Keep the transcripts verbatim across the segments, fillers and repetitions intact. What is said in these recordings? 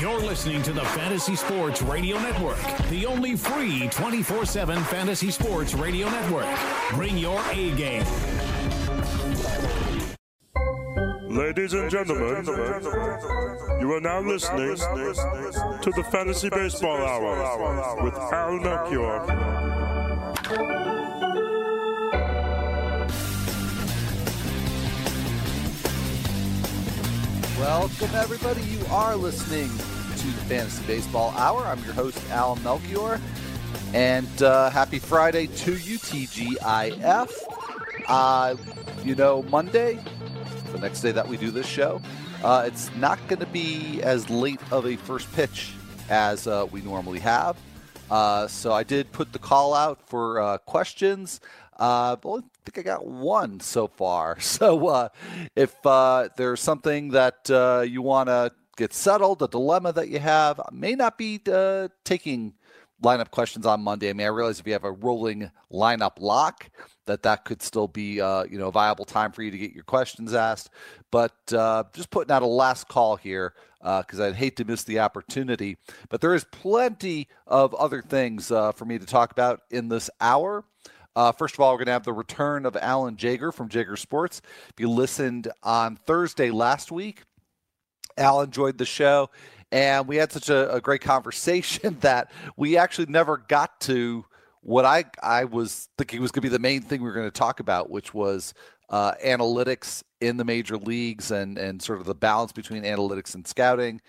You're listening to the Fantasy Sports Radio Network, the only free twenty-four seven Fantasy Sports Radio Network. Bring your A game. Ladies and gentlemen, you are now listening to the Fantasy Baseball Hour with Al Melchior. Welcome, everybody. You are listening to the Fantasy Baseball Hour. I'm your host, Al Melchior, and uh, happy Friday to you, T G I F. Uh, you know, Monday, the next day that we do this show, uh, it's not going to be as late of a first pitch as uh, we normally have. Uh, so I did put the call out for uh, questions. Uh, I think I got one so far. So uh, if uh, there's something that uh, you want to get settled, a dilemma that you have, I may not be uh, taking lineup questions on Monday. I mean, I realize if you have a rolling lineup lock, that that could still be uh, you know, a viable time for you to get your questions asked. But uh, just putting out a last call here, because uh, I'd hate to miss the opportunity. But there is plenty of other things uh, for me to talk about in this hour. Uh, first of all, we're going to have the return of Alan Jaeger from Jaeger Sports. If you listened on Thursday last week, Al enjoyed the show, and we had such a, a great conversation that we actually never got to what I, I was thinking was going to be the main thing we were going to talk about, which was uh, analytics in the major leagues and, and sort of the balance between analytics and scouting.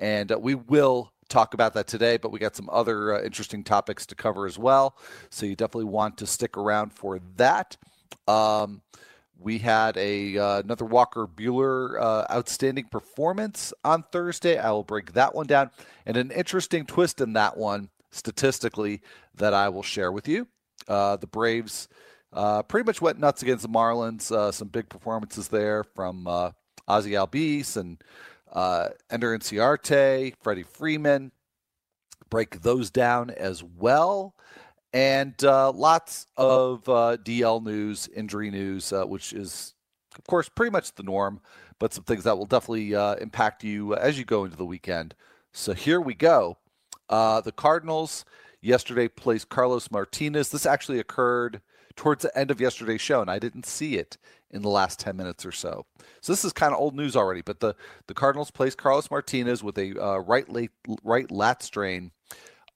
And uh, we will talk about that today, but we got some other uh, interesting topics to cover as well. So you definitely want to stick around for that. Um, we had a uh, another Walker Buehler uh, outstanding performance on Thursday. I will break that one down, and an interesting twist in that one statistically that I will share with you. Uh, the Braves uh, pretty much went nuts against the Marlins. Uh, some big performances there from uh, Ozzie Albies and Uh, Ender Inciarte, Freddie Freeman, break those down as well. And uh, lots of uh, D L news, injury news, uh, which is, of course, pretty much the norm, but some things that will definitely uh, impact you as you go into the weekend. So here we go. Uh, the Cardinals yesterday placed Carlos Martinez. This actually occurred towards the end of yesterday's show, and I didn't see it in the last ten minutes or so. So this is kind of old news already, but the, the Cardinals placed Carlos Martinez with a uh, right late, right lat strain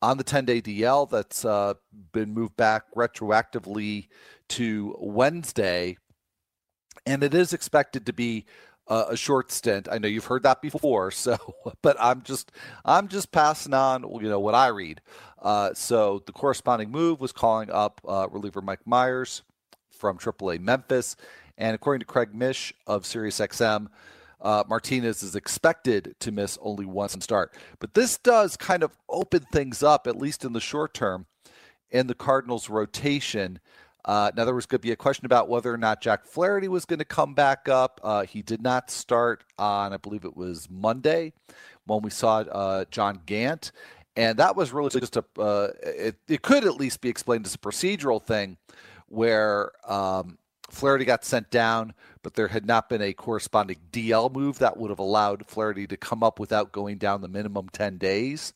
on the ten-day D L that's uh, been moved back retroactively to Wednesday, and it is expected to be uh, a short stint. I know you've heard that before, so but I'm just I'm just passing on, you know, what I read. Uh, so the corresponding move was calling up uh, reliever Mike Myers from triple A Memphis. And according to Craig Mish of SiriusXM, uh, Martinez is expected to miss only one start. But this does kind of open things up, at least in the short term, in the Cardinals' rotation. Uh, now, there was going to be a question about whether or not Jack Flaherty was going to come back up. Uh, he did not start on, I believe it was Monday, when we saw uh, John Gant. And that was really just a uh, – it, it could at least be explained as a procedural thing where um, – Flaherty got sent down, but there had not been a corresponding D L move that would have allowed Flaherty to come up without going down the minimum ten days.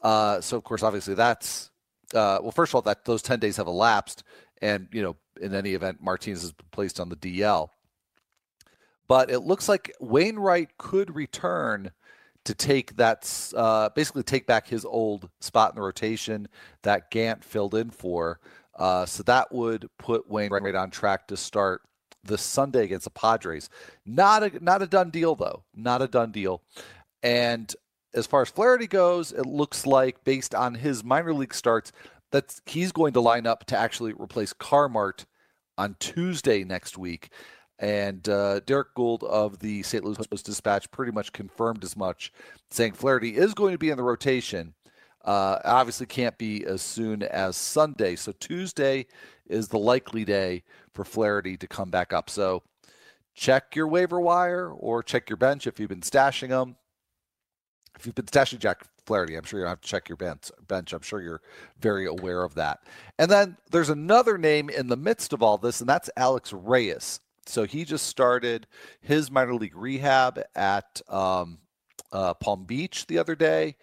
Uh, so, of course, obviously that's uh, – well, first of all, that those ten days have elapsed, and, you know, in any event, Martinez is placed on the D L. But it looks like Wainwright could return to take that uh, – basically take back his old spot in the rotation that Gant filled in for. Uh, so that would put Wainwright on track to start this Sunday against the Padres. Not a not a done deal, though. Not a done deal. And as far as Flaherty goes, it looks like, based on his minor league starts, that he's going to line up to actually replace Carmart on Tuesday next week. And uh, Derek Gould of the Saint Louis Post-Dispatch pretty much confirmed as much, saying Flaherty is going to be in the rotation. Uh, obviously can't be as soon as Sunday. So Tuesday is the likely day for Flaherty to come back up. So check your waiver wire or check your bench if you've been stashing them. If you've been stashing Jack Flaherty, I'm sure you don't have to check your bench. bench. I'm sure you're very aware of that. And then there's another name in the midst of all this, and that's Alex Reyes. So he just started his minor league rehab at um, uh, Palm Beach the other day.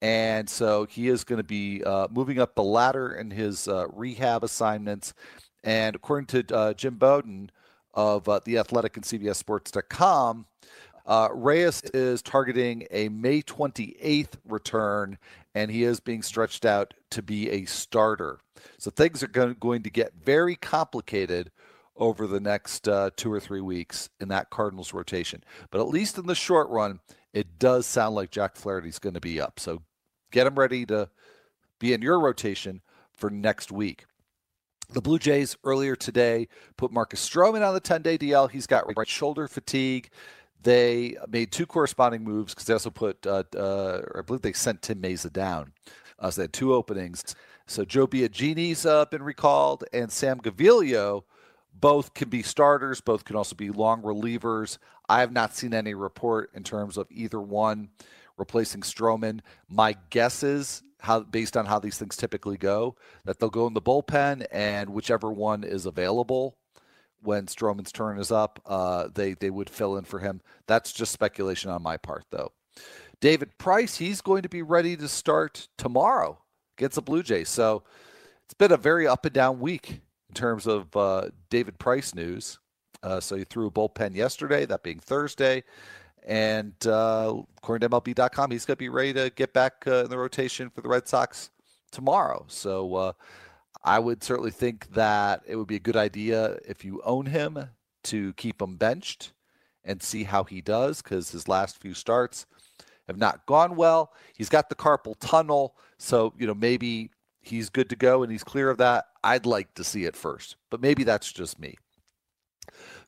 And so he is going to be uh, moving up the ladder in his uh, rehab assignments. And according to uh, Jim Bowden of uh, The Athletic and C B S Sports dot com, uh, Reyes is targeting a May twenty-eighth return, and he is being stretched out to be a starter. So things are going to get very complicated over the next uh, two or three weeks in that Cardinals rotation. But at least in the short run, it does sound like Jack Flaherty's going to be up. So get him ready to be in your rotation for next week. The Blue Jays earlier today put Marcus Stroman on the ten-day D L. He's got right shoulder fatigue. They made two corresponding moves because they also put, uh, uh, I believe they sent Tim Mesa down. Uh, so they had two openings. So Joe Biagini's uh, been recalled, and Sam Gavilio. Both can be starters. Both can also be long relievers. I have not seen any report in terms of either one replacing Stroman. My guess is, how, based on how these things typically go, that they'll go in the bullpen, and whichever one is available when Stroman's turn is up, uh, they, they would fill in for him. That's just speculation on my part, though. David Price, he's going to be ready to start tomorrow against the Blue Jays. So it's been a very up-and-down week in terms of uh, David Price news. Uh, so he threw a bullpen yesterday, that being Thursday. And uh, according to M L B dot com, he's going to be ready to get back uh, in the rotation for the Red Sox tomorrow. So uh, I would certainly think that it would be a good idea if you own him to keep him benched and see how he does, because his last few starts have not gone well. He's got the carpal tunnel, so you know maybe he's good to go and he's clear of that. I'd like to see it first, but maybe that's just me.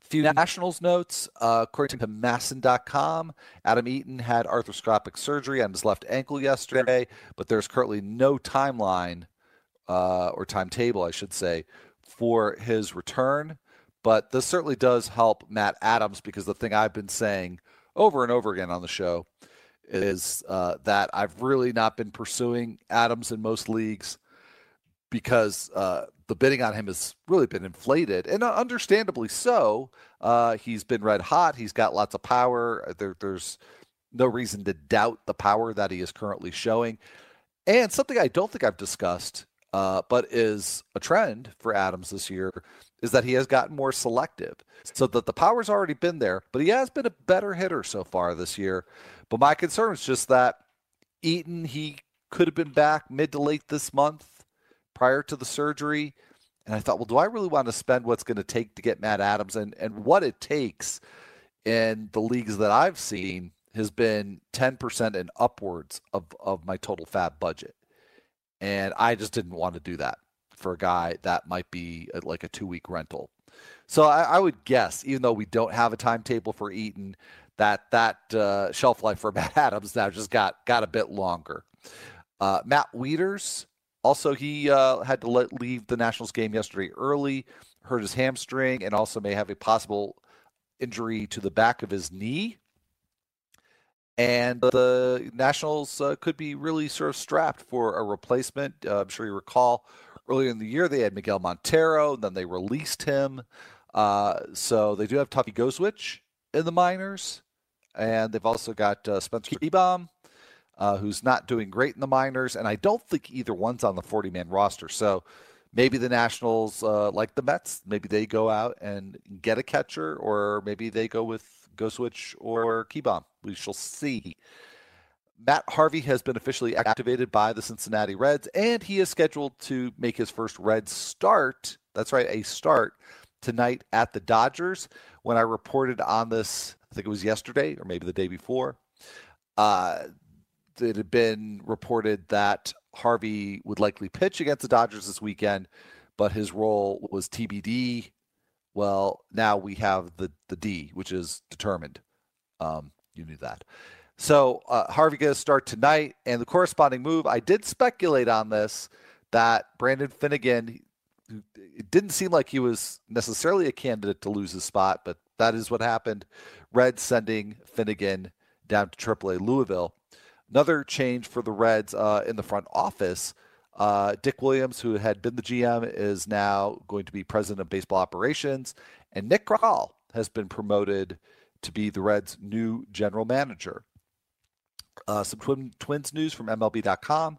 Few Nationals notes, uh, according to Masson dot com, Adam Eaton had arthroscopic surgery on his left ankle yesterday, but there's currently no timeline uh, or timetable, I should say, for his return. But this certainly does help Matt Adams, because the thing I've been saying over and over again on the show is uh, that I've really not been pursuing Adams in most leagues, because uh, the bidding on him has really been inflated, and understandably so. Uh, he's been red hot. He's got lots of power. There, there's no reason to doubt the power that he is currently showing. And something I don't think I've discussed, uh, but is a trend for Adams this year, is that he has gotten more selective, so that the power's already been there, but he has been a better hitter so far this year. But my concern is just that Eaton, he could have been back mid to late this month, prior to the surgery, and I thought, well, do I really want to spend what's going to take to get Matt Adams? And and what it takes in the leagues that I've seen has been ten percent and upwards of, of my total fab budget. And I just didn't want to do that for a guy that might be a, like a two-week rental. So I, I would guess, even though we don't have a timetable for Eaton, that that uh, shelf life for Matt Adams now just got, got a bit longer. Uh, Matt Wieters, also, he uh, had to let, leave the Nationals game yesterday early, hurt his hamstring, and also may have a possible injury to the back of his knee. And the Nationals uh, could be really sort of strapped for a replacement. Uh, I'm sure you recall earlier in the year they had Miguel Montero, and then they released him. Uh, so they do have Tuffy Goswitch in the minors, and they've also got uh, Spencer Ebom, Uh, who's not doing great in the minors, and I don't think either one's on the forty-man roster. So maybe the Nationals, uh, like the Mets, maybe they go out and get a catcher, or maybe they go with Goswitch or Keybomb. We shall see. Matt Harvey has been officially activated by the Cincinnati Reds, and he is scheduled to make his first Reds start. That's right, a start tonight at the Dodgers. When I reported on this, I think it was yesterday or maybe the day before, uh, it had been reported that Harvey would likely pitch against the Dodgers this weekend, but his role was T B D Well, now we have the, the D, which is determined. Um, you knew that. So uh, Harvey gets a start tonight, and the corresponding move, I did speculate on this, that Brandon Finnegan, it didn't seem like he was necessarily a candidate to lose his spot, but that is what happened. Reds sending Finnegan down to triple A Louisville. Another change for the Reds uh, in the front office. Uh, Dick Williams, who had been the G M, is now going to be president of baseball operations. And Nick Kroll has been promoted to be the Reds' new general manager. Uh, some twin, Twins news from M L B dot com.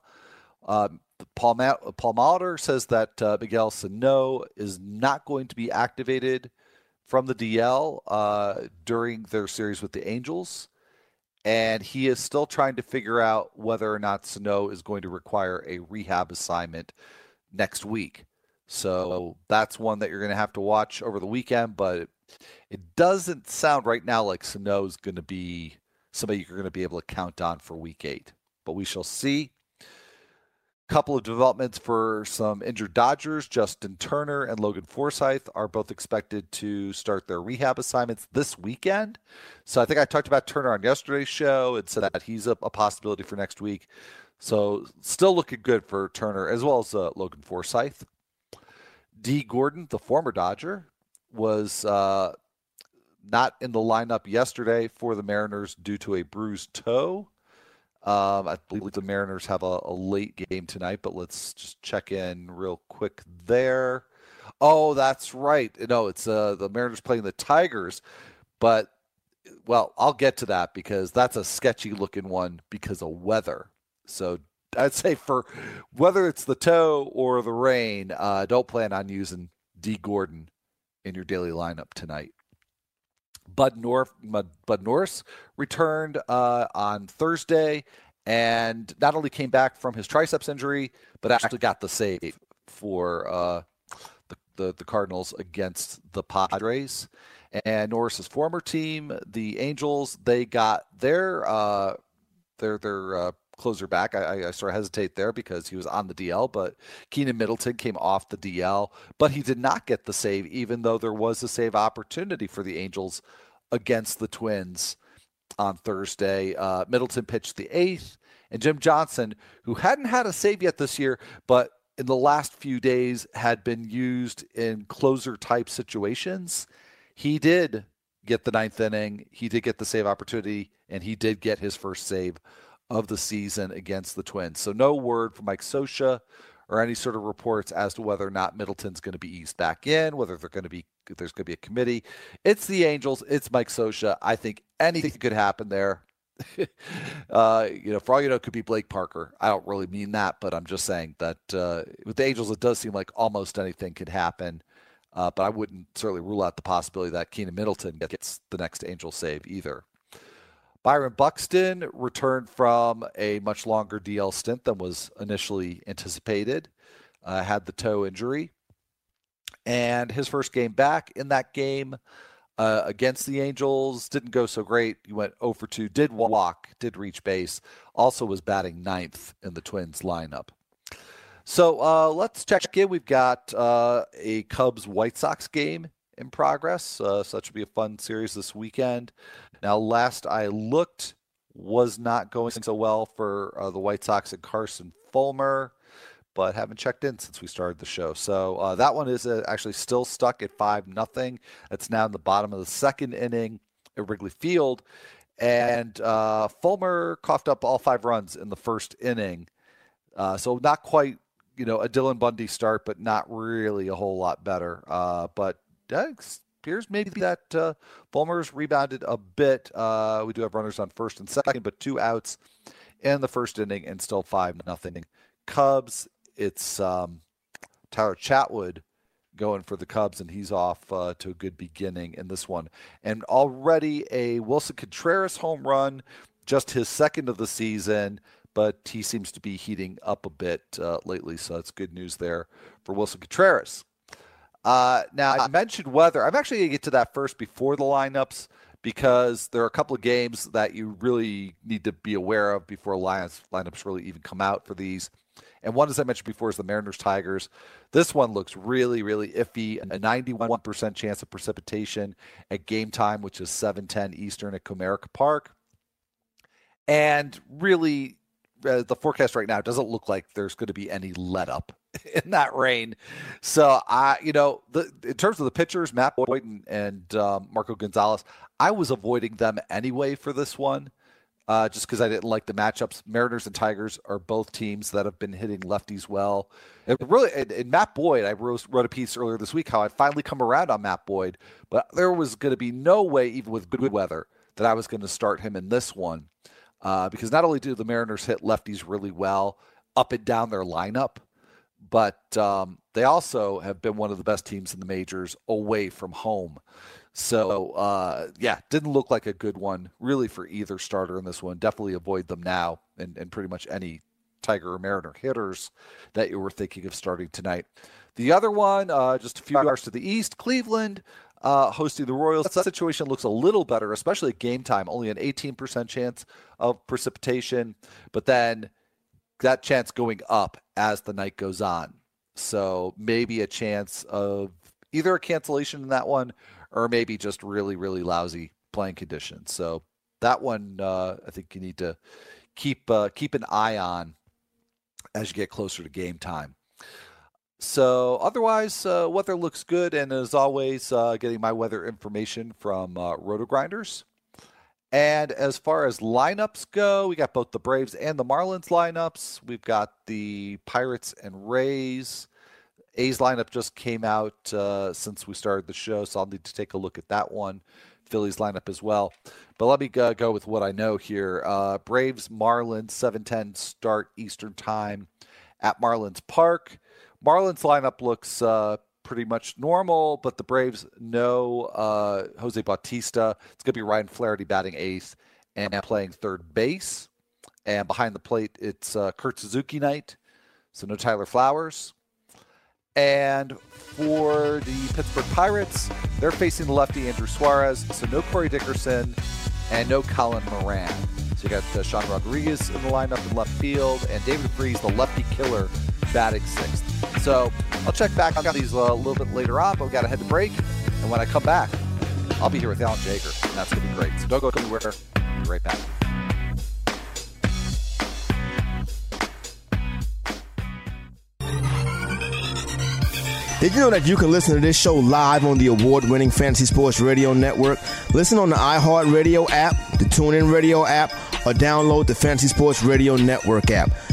Um, Paul, Ma- Paul Molitor says that uh, Miguel Sano is not going to be activated from the D L uh, during their series with the Angels. And he is still trying to figure out whether or not Sano is going to require a rehab assignment next week. So that's one that you're going to have to watch over the weekend. But it doesn't sound right now like Sano is going to be somebody you're going to be able to count on for week eight. But we shall see. Couple of developments for some injured Dodgers. Justin Turner and Logan Forsythe are both expected to start their rehab assignments this weekend. So I think I talked about Turner on yesterday's show and said that he's a, a possibility for next week. So still looking good for Turner as well as uh, Logan Forsythe. D. Gordon, the former Dodger, was uh, not in the lineup yesterday for the Mariners due to a bruised toe. Um, I believe the Mariners have a, a late game tonight, but let's just check in real quick there. Oh, that's right. No, it's uh, the Mariners playing the Tigers. But, well, I'll get to that because that's a sketchy-looking one because of weather. So I'd say for whether it's the toe or the rain, uh, don't plan on using D. Gordon in your daily lineup tonight. Bud North, Bud Norris returned uh, on Thursday and not only came back from his triceps injury, but actually got the save for uh, the, the, the Cardinals against the Padres. And Norris's former team, the Angels, they got their uh, their their uh, closer back. I, I sort of hesitate there because he was on the D L, but Keynan Middleton came off the D L, but he did not get the save, even though there was a save opportunity for the Angels against the Twins on Thursday. Uh, Middleton pitched the eighth, and Jim Johnson, who hadn't had a save yet this year, but in the last few days had been used in closer-type situations, he did get the ninth inning, he did get the save opportunity, and he did get his first save of the season against the Twins. So no word from Mike Scioscia or any sort of reports as to whether or not Middleton's going to be eased back in, whether they're going to be, if there's going to be a committee. It's the Angels. It's Mike Scioscia. I think anything could happen there. uh, you know, for all you know, it could be Blake Parker. I don't really mean that, but I'm just saying that uh, with the Angels, it does seem like almost anything could happen. Uh, but I wouldn't certainly rule out the possibility that Keynan Middleton gets the next Angel save either. Byron Buxton returned from a much longer D L stint than was initially anticipated, uh, had the toe injury. And his first game back in that game uh, against the Angels didn't go so great. He went oh for two, did walk, did reach base, also was batting ninth in the Twins lineup. So uh, let's check in. We've got uh, a Cubs-White Sox game in progress, uh, so that should be a fun series this weekend. Now, last I looked, was not going so well for uh, the White Sox and Carson Fulmer, but haven't checked in since we started the show. So uh, that one is uh, actually still stuck at five nothing. It's now in the bottom of the second inning at Wrigley Field, and uh, Fulmer coughed up all five runs in the first inning. Uh, so not quite, you know, a Dylan Bundy start, but not really a whole lot better. Uh, but That appears maybe that uh, Fulmer's rebounded a bit. Uh, we do have runners on first and second, but two outs in the first inning and still five nothing. Cubs, it's um, Tyler Chatwood going for the Cubs, and he's off uh, to a good beginning in this one. And already a Wilson Contreras home run, just his second of the season, but he seems to be heating up a bit uh, lately, so that's good news there for Wilson Contreras. Uh, now, I mentioned weather. I'm actually going to get to that first before the lineups because there are a couple of games that you really need to be aware of before lineups, lineups really even come out for these. And one, as I mentioned before, is the Mariners-Tigers. This one looks really, really iffy. A ninety-one percent chance of precipitation at game time, which is seven ten Eastern at Comerica Park. And really, uh, the forecast right now doesn't look like there's going to be any let-up in that rain. So, I, you know, the, in terms of the pitchers, Matt Boyd and, and um, Marco Gonzalez, I was avoiding them anyway for this one. Uh, just because I didn't like the matchups. Mariners and Tigers are both teams that have been hitting lefties well. And really, and, and Matt Boyd, I wrote, wrote a piece earlier this week how I'd finally come around on Matt Boyd, but there was going to be no way, even with good weather, that I was going to start him in this one. Uh, because not only do the Mariners hit lefties really well up and down their lineup, but um, they also have been one of the best teams in the majors away from home. So, uh, yeah, didn't look like a good one, really, for either starter in this one. Definitely avoid them now and, and pretty much any Tiger or Mariner hitters that you were thinking of starting tonight. The other one, uh, just a few hours to the east, Cleveland uh, hosting the Royals. That situation looks a little better, especially at game time. Only an eighteen percent chance of precipitation, but then that chance going up as the night goes on. So maybe a chance of either a cancellation in that one or maybe just really, really lousy playing conditions. So that one, uh, I think you need to keep uh, keep an eye on as you get closer to game time. So otherwise, uh, weather looks good. And as always, uh, getting my weather information from uh, Roto-Grinders. And as far as lineups go, we got both the Braves and the Marlins lineups. We've got the Pirates and Rays. A's lineup just came out uh, since we started the show, so I'll need to take a look at that one. Phillies lineup as well. But let me go, go with what I know here. Uh, Braves, Marlins, seven ten start Eastern time at Marlins Park. Marlins lineup looks uh, pretty much normal, but the Braves, no uh, Jose Bautista. It's going to be Ryan Flaherty batting eighth and playing third base. And behind the plate, it's uh, Kurt Suzuki night, so no Tyler Flowers. And for the Pittsburgh Pirates, they're facing the lefty Andrew Suarez, so no Corey Dickerson and no Colin Moran. So you got uh, Sean Rodriguez in the lineup in left field, and David Price, the lefty killer, batting sixth. So I'll check back on these uh, a little bit later on, but we've got to head to break. And when I come back, I'll be here with Alan Jaeger, and that's going to be great. So don't go anywhere. I'll be right back. Did you know that you can listen to this show live on the award-winning Fantasy Sports Radio Network? Listen on the iHeartRadio app, the TuneIn Radio app, or download the Fantasy Sports Radio Network app.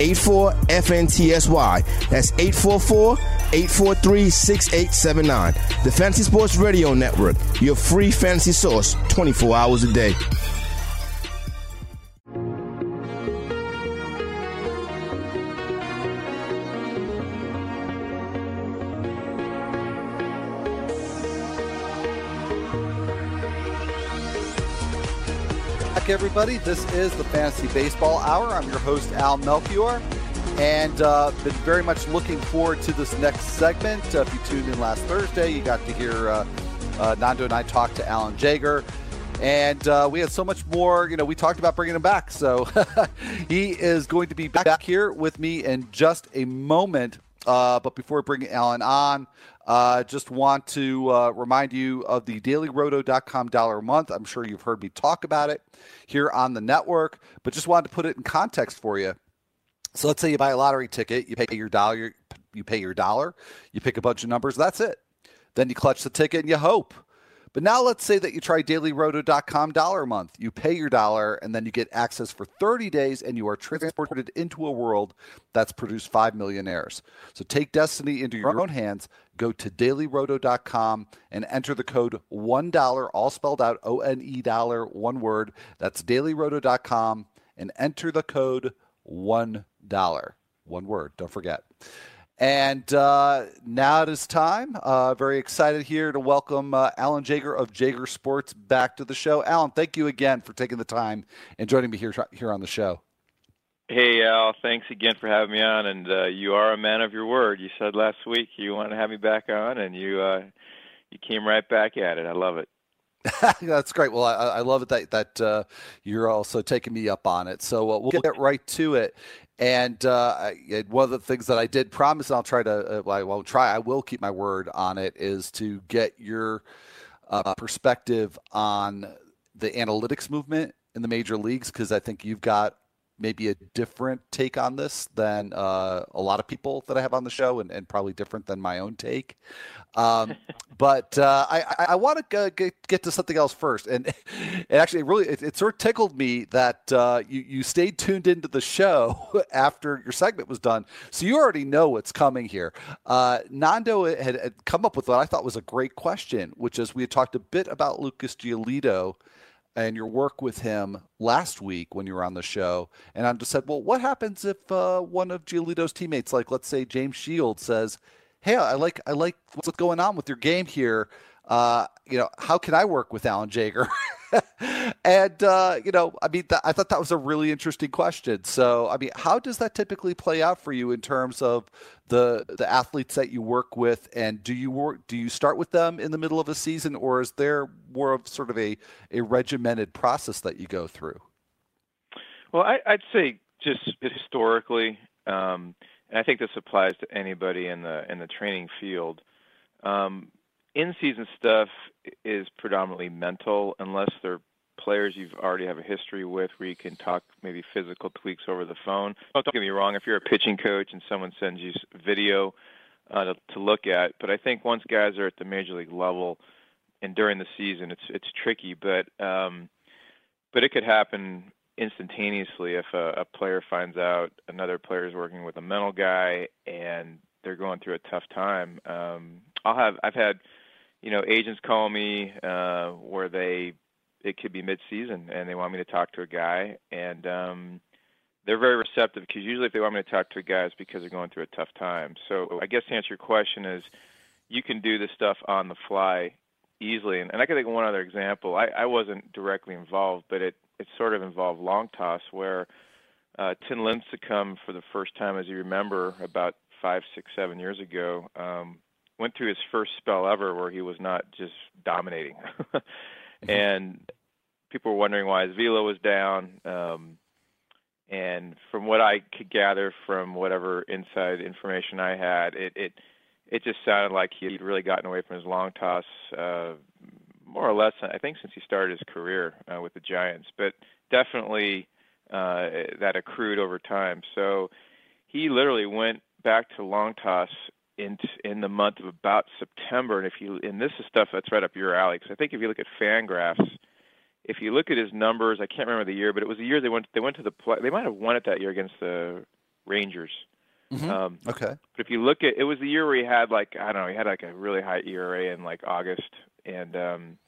eight four, F N T S Y. That's eight four four, eight four three, six eight seven nine. The Fantasy Sports Radio Network, your free fantasy source twenty-four hours a day. Everybody, this is the Fantasy Baseball Hour. I'm your host, Al Melchior, and uh, been very much looking forward to this next segment. Uh, if you tuned in last Thursday, you got to hear uh, uh, Nando and I talk to Alan Jaeger, and uh, we had so much more. You know, we talked about bringing him back, so he is going to be back here with me in just a moment. Uh, but before bringing Alan on, I uh, just want to uh, remind you of the daily roto dot com dollar a month. I'm sure you've heard me talk about it here on the network, but just wanted to put it in context for you. So let's say you buy a lottery ticket, you pay your dollar, you pay your dollar, you pick a bunch of numbers, that's it. Then you clutch the ticket and you hope. But now let's say that you try daily roto dot com dollar a month. You pay your dollar, and then you get access for thirty days, and you are transported into a world that's produced five millionaires. So take destiny into your own hands. Go to daily roto dot com and enter the code one dollar, all spelled out, O N E dollar, one word. That's daily roto dot com, and enter the code one dollar, one word. Don't forget. And uh, now it is time. Uh, very excited here to welcome uh, Alan Jaeger of Jaeger Sports back to the show. Alan, thank you again for taking the time and joining me here here on the show. Hey, Al, thanks again for having me on. And uh, you are a man of your word. You said last week you wanted to have me back on, and you uh, you came right back at it. I love it. That's great. Well, I, I love it that, that uh, you're also taking me up on it. So uh, we'll get right to it. And uh, I, one of the things that I did promise, and I'll try to, uh, I won't try, I will keep my word on it, is to get your uh, perspective on the analytics movement in the major leagues, because I think you've got maybe a different take on this than uh, a lot of people that I have on the show, and, and probably different than my own take. Um, but uh, I, I, I want to get, get to something else first. And, and actually, it really, it, it sort of tickled me that uh, you, you stayed tuned into the show after your segment was done. So you already know what's coming here. Uh, Nando had, had come up with what I thought was a great question, which is we had talked a bit about Lucas Giolito and your work with him last week when you were on the show. And I just said, well, what happens if uh, one of Giolito's teammates, like let's say James Shields, says, hey, I like I like what's going on with your game here. Uh, you know, how can I work with Alan Jaeger? and, uh, you know, I mean, th- I thought that was a really interesting question. So, I mean, how does that typically play out for you in terms of the the athletes that you work with? And do you work, do you start with them in the middle of a season, or is there more of sort of a, a regimented process that you go through? Well, I, I'd say just historically, um, and I think this applies to anybody in the in the training field, um, in-season stuff is predominantly mental, unless they're players you've already have a history with where you can talk maybe physical tweaks over the phone. Don't get me wrong, if you're a pitching coach and someone sends you video uh, to, to look at, but I think once guys are at the major league level and during the season, it's it's tricky, but um, but it could happen instantaneously if a, a player finds out another player is working with a mental guy and they're going through a tough time. Um, I'll have I've had you know, agents call me uh, where they, it could be mid-season and they want me to talk to a guy, and um, they're very receptive, because usually if they want me to talk to a guy, it's because they're going through a tough time. So I guess to answer your question is, you can do this stuff on the fly easily. And, and I can think of one other example. I, I wasn't directly involved, but it, it sort of involved long toss, where uh, Tim Lynn succumbed for the first time, as you remember, about five, six, seven years ago. Um, went through his first spell ever where he was not just dominating. And people were wondering why his velo was down. Um, and from what I could gather from whatever inside information I had, it it, it just sounded like he had really gotten away from his long toss, uh, more or less, I think, since he started his career uh, with the Giants. But definitely uh, that accrued over time. So he literally went back to long toss in in the month of about September. And if you, and this is stuff that's right up your alley, because I think if you look at FanGraphs, if you look at his numbers, I can't remember the year, but it was the year they went they went to the play. They might have won it that year against the Rangers. Mm-hmm. Um, okay. But if you look at, it was the year where he had like, I don't know, he had like a really high E R A in like August, and um,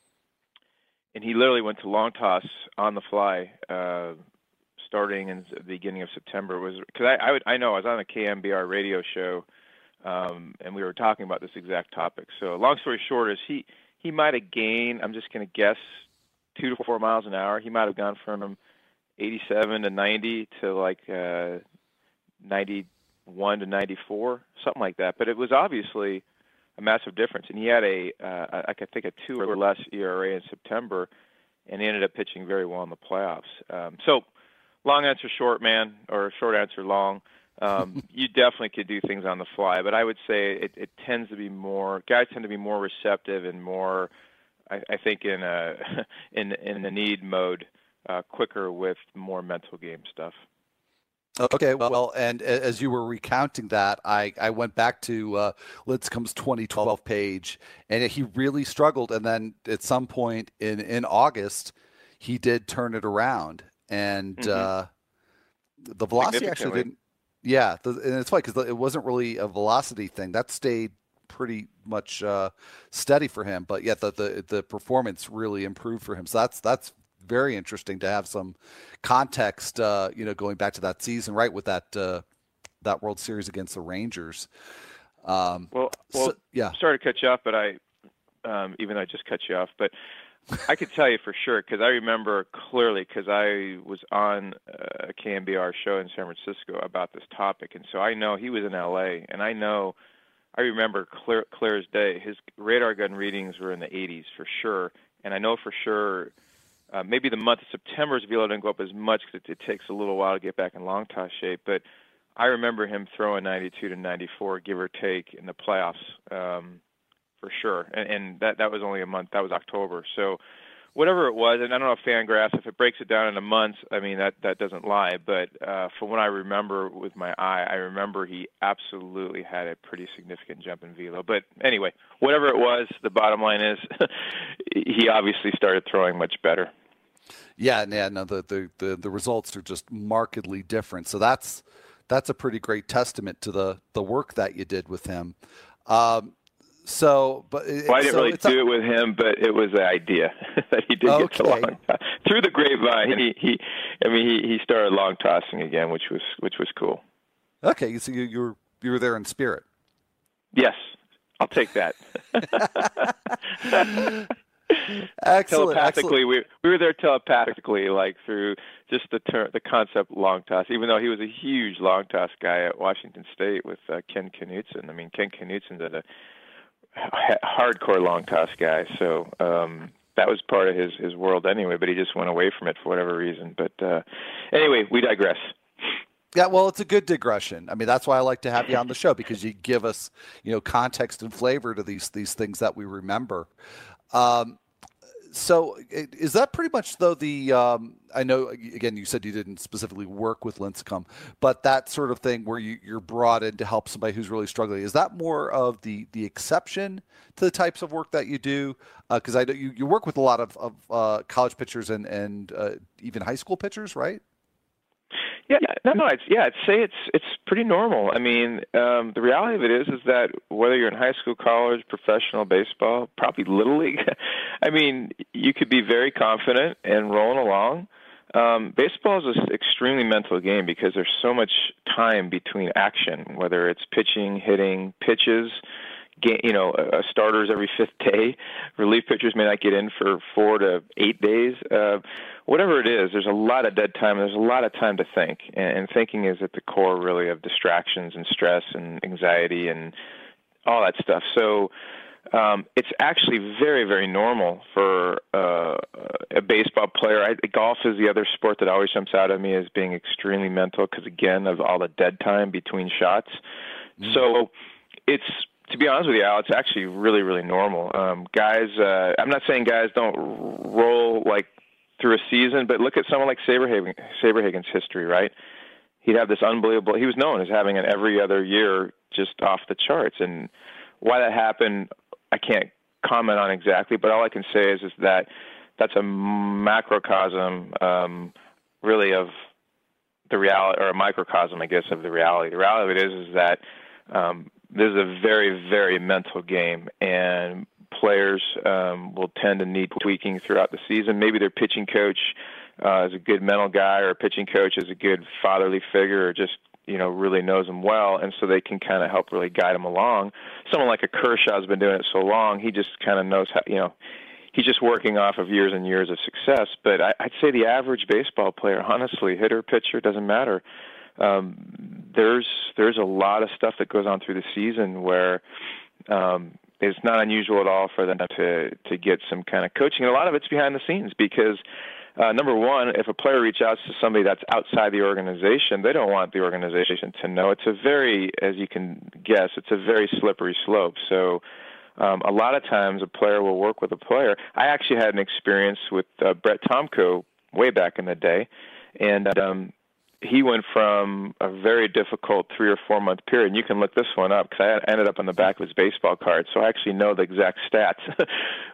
and he literally went to long toss on the fly, uh, starting in the beginning of September. It was because I I, would, I know I was on a K M B R radio show. Um, and we were talking about this exact topic. So long story short is he, he might have gained, I'm just going to guess, two to four miles an hour. He might have gone from eighty-seven to ninety to like uh, ninety-one to ninety-four, something like that. But it was obviously a massive difference. And he had a, uh, I think, a two or less E R A in September, and he ended up pitching very well in the playoffs. Um, so long answer short, man, or short answer long. Um, you definitely could do things on the fly, but I would say it, it tends to be more, guys tend to be more receptive and more, I, I think, in a, in in the need mode, uh, quicker with more mental game stuff. Okay, well, and as you were recounting that, I, I went back to uh, Lincecum's twenty twelve page, and he really struggled. And then at some point in, in August, he did turn it around, and mm-hmm. uh, the velocity actually didn't. Yeah, the, and it's funny because it wasn't really a velocity thing. That stayed pretty much uh, steady for him, but yet the, the the performance really improved for him. So that's that's very interesting to have some context, uh, you know, going back to that season, right, with that uh, that World Series against the Rangers. Um, well, well so, yeah. Sorry to cut you off, but I, um, even though I just cut you off, but I could tell you for sure, because I remember clearly, because I was on a K M B R show in San Francisco about this topic, and so I know he was in L A, and I know, I remember clear, clear as day, his radar gun readings were in the eighties for sure, and I know for sure uh, maybe the month of September's velo didn't go up as much because it, it takes a little while to get back in long toss shape, but I remember him throwing ninety-two to ninety-four, give or take, in the playoffs. Um, For sure, and, and that that was only a month. That was October. So, whatever it was, and I don't know if Fangraphs, if it breaks it down into months, I mean that that doesn't lie. But uh, from what I remember with my eye, I remember he absolutely had a pretty significant jump in velo. But anyway, whatever it was, the bottom line is he obviously started throwing much better. Yeah, yeah, no, the the the, the results are just markedly different. So that's that's a pretty great testament to the the work that you did with him. Um, So, but it, well, I didn't so really do a, it with him, but it was the idea that he did okay. get to long toss through the grapevine. He, he I mean, he, he started long tossing again, which was which was cool. Okay, so you, you were you were there in spirit. Yes, I'll take that. Excellent. Telepathically, excellent. we we were there telepathically, like through just the ter- the concept long toss. Even though he was a huge long toss guy at Washington State with uh, Ken Knutson. I mean, Ken Knutson's at a hardcore long toss guy, so um, that was part of his, his world anyway, but he just went away from it for whatever reason. But uh, anyway, we digress. Yeah, well, it's a good digression. I mean, that's why I like to have you on the show, because you give us, you know, context and flavor to these these things that we remember. Um, so is that pretty much, though, the um, – I know, again, you said you didn't specifically work with Lincecum, but that sort of thing where you, you're brought in to help somebody who's really struggling, is that more of the, the exception to the types of work that you do? Because uh, I know you, you work with a lot of, of uh, college pitchers and, and uh, even high school pitchers, right? Yeah, no, no, I'd, yeah, I'd say it's it's pretty normal. I mean, um, the reality of it is is that whether you're in high school, college, professional baseball, probably Little League, I mean, you could be very confident and rolling along. Um, baseball is an extremely mental game because there's so much time between action, whether it's pitching, hitting, pitches. Game, you know, uh, starters every fifth day. Relief pitchers may not get in for four to eight days. Uh, whatever it is, there's a lot of dead time. There's a lot of time to think, and, and thinking is at the core, really, of distractions and stress and anxiety and all that stuff. So um, it's actually very, very normal for uh, a baseball player. I, golf is the other sport that always jumps out at me as being extremely mental because, again, of all the dead time between shots. Mm-hmm. So it's To be honest with you, Al, it's actually really, really normal. Um, guys, uh, I'm not saying guys don't roll like through a season, but look at someone like Saberhagen, Saberhagen's history, right? He'd have this unbelievable – he was known as having an every other year just off the charts. And why that happened, I can't comment on exactly, but all I can say is, is that that's a macrocosm um, really of the reality – or a microcosm, I guess, of the reality. The reality of it is, is that um, – this is a very, very mental game, and players um, will tend to need tweaking throughout the season. Maybe their pitching coach uh, is a good mental guy, or a pitching coach is a good fatherly figure, or just, you know, really knows them well, and so they can kind of help really guide them along. Someone like a Kershaw's been doing it so long, he just kind of knows how, you know, he's just working off of years and years of success. But I, I'd say the average baseball player, honestly, hitter, pitcher, doesn't matter. Um, there's there's a lot of stuff that goes on through the season where um, it's not unusual at all for them to, to get some kind of coaching. And a lot of it's behind the scenes because, uh, number one, if a player reaches out to somebody that's outside the organization, they don't want the organization to know. It's a very, as you can guess, it's a very slippery slope. So um, a lot of times a player will work with a player. I actually had an experience with uh, Brett Tomko way back in the day, and um he went from a very difficult three or four month period, and you can look this one up because I ended up on the back of his baseball card, so I actually know the exact stats.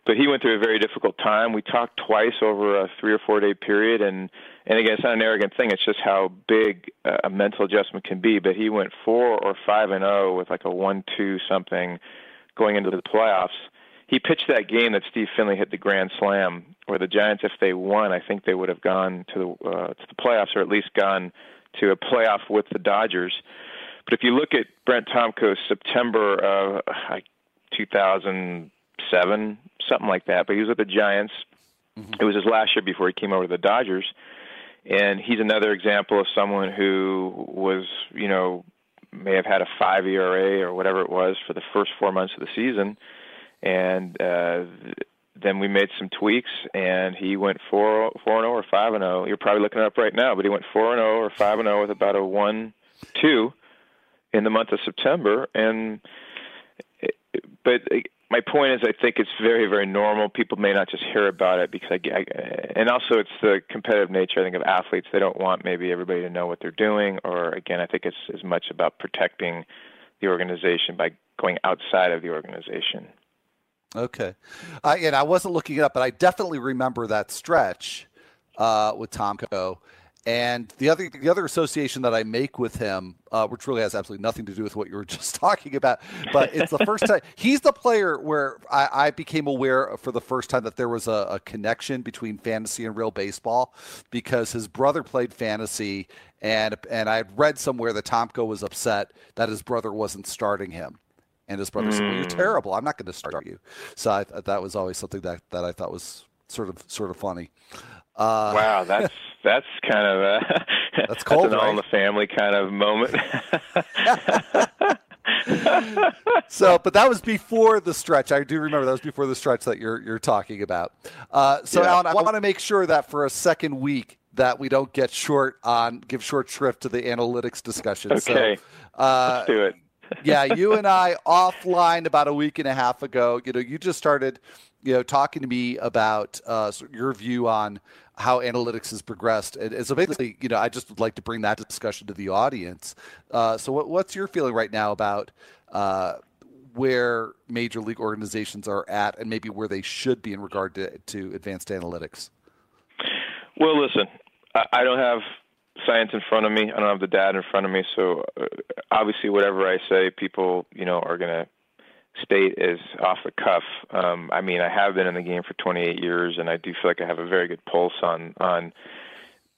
But he went through a very difficult time. We talked twice over a three or four day period, and, and again, it's not an arrogant thing. It's just how big uh, a mental adjustment can be. But he went four or five and oh with like a one two something going into the playoffs. He pitched that game that Steve Finley hit the grand slam, where the Giants, if they won, I think they would have gone to the, uh, to the playoffs, or at least gone to a playoff with the Dodgers. But if you look at Brent Tomko's September of uh, two thousand seven, something like that, but he was with the Giants. Mm-hmm. It was his last year before he came over to the Dodgers. And he's another example of someone who was, you know, may have had a five E R A or whatever it was for the first four months of the season. And uh, then we made some tweaks, and he went four, four and oh or five and oh. You're probably looking it up right now, but he went four and oh or five and oh with about a one two in the month of September. And but my point is, I think it's very, very normal. People may not just hear about it because, I, I, and also it's the competitive nature, I think, of athletes. They don't want maybe everybody to know what they're doing. Or again, I think it's as much about protecting the organization by going outside of the organization. Okay. I, and I wasn't looking it up, but I definitely remember that stretch uh, with Tomko. And the other the other association that I make with him, uh, which really has absolutely nothing to do with what you were just talking about, but it's the first time he's the player where I, I became aware for the first time that there was a, a connection between fantasy and real baseball, because his brother played fantasy, and and I had read somewhere that Tomko was upset that his brother wasn't starting him. And his brother mm. said, "You're terrible. I'm not going to start you." So I, that was always something that, that I thought was sort of sort of funny. Uh, wow, that's that's kind of a that's, cold, that's an right? all in the family kind of moment. So, but that was before the stretch. I do remember that was before the stretch that you're you're talking about. Uh, so, yeah. Alan, I want to make sure that for a second week that we don't get short on give short shrift to the analytics discussion. Okay, so, uh, let's do it. Yeah, you and I offline about a week and a half ago, you know, you just started, you know, talking to me about uh, your view on how analytics has progressed. And, and so basically, you know, I just would like to bring that discussion to the audience. Uh, so what, what's your feeling right now about uh, where major league organizations are at and maybe where they should be in regard to, to advanced analytics? Well, listen, I, I don't have science in front of me. I don't have the data in front of me. So uh, obviously whatever I say, people, you know, are going to state as off the cuff. Um, I mean, I have been in the game for twenty-eight years, and I do feel like I have a very good pulse on, on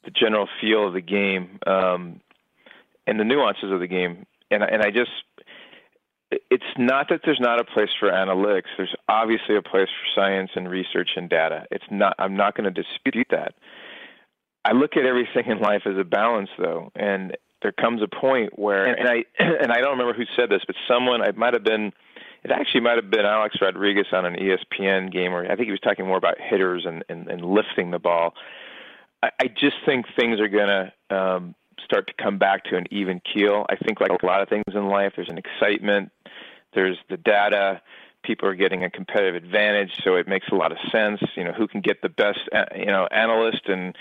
the general feel of the game um, and the nuances of the game. And, and I just, it's not that there's not a place for analytics. There's obviously a place for science and research and data. It's not, I'm not going to dispute that. I look at everything in life as a balance, though, and there comes a point where, and I and I don't remember who said this, but someone, it might have been, it actually might have been Alex Rodriguez on an E S P N game, where I think he was talking more about hitters and, and, and lifting the ball. I, I just think things are going to um, start to come back to an even keel. I think like a lot of things in life, there's an excitement, there's the data. People are getting a competitive advantage, so it makes a lot of sense. You know, who can get the best, you know, analyst and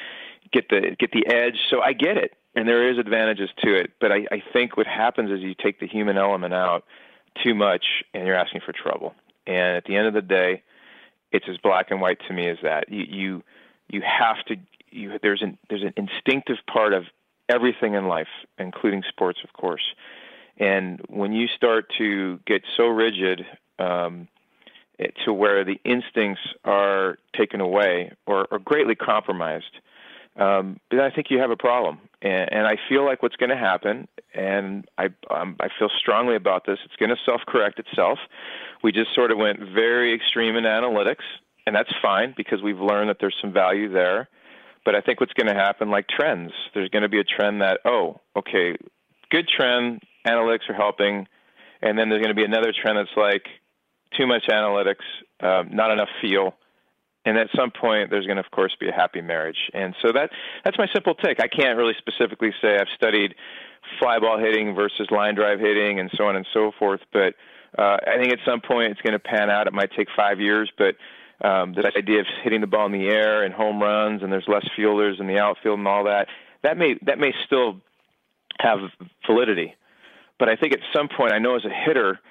get the get the edge. So I get it, and there is advantages to it. But I, I think what happens is you take the human element out too much, and you're asking for trouble. And at the end of the day, it's as black and white to me as that. You you, you have to. You, there's an there's an instinctive part of everything in life, including sports, of course. And when you start to get so rigid, Um, to where the instincts are taken away or, or greatly compromised, um, then I think you have a problem. And, and I feel like what's going to happen, and I, um, I feel strongly about this, it's going to self-correct itself. We just sort of went very extreme in analytics, and that's fine because we've learned that there's some value there. But I think what's going to happen, like trends, there's going to be a trend that, oh, okay, good trend, analytics are helping, and then there's going to be another trend that's like, too much analytics, um, not enough feel, and at some point there's going to, of course, be a happy marriage. And so that that's my simple take. I can't really specifically say I've studied fly ball hitting versus line drive hitting and so on and so forth, but uh, I think at some point it's going to pan out. It might take five years, but um, this idea of hitting the ball in the air and home runs and there's less fielders in the outfield and all that, that may that may still have validity. But I think at some point, I know as a hitter,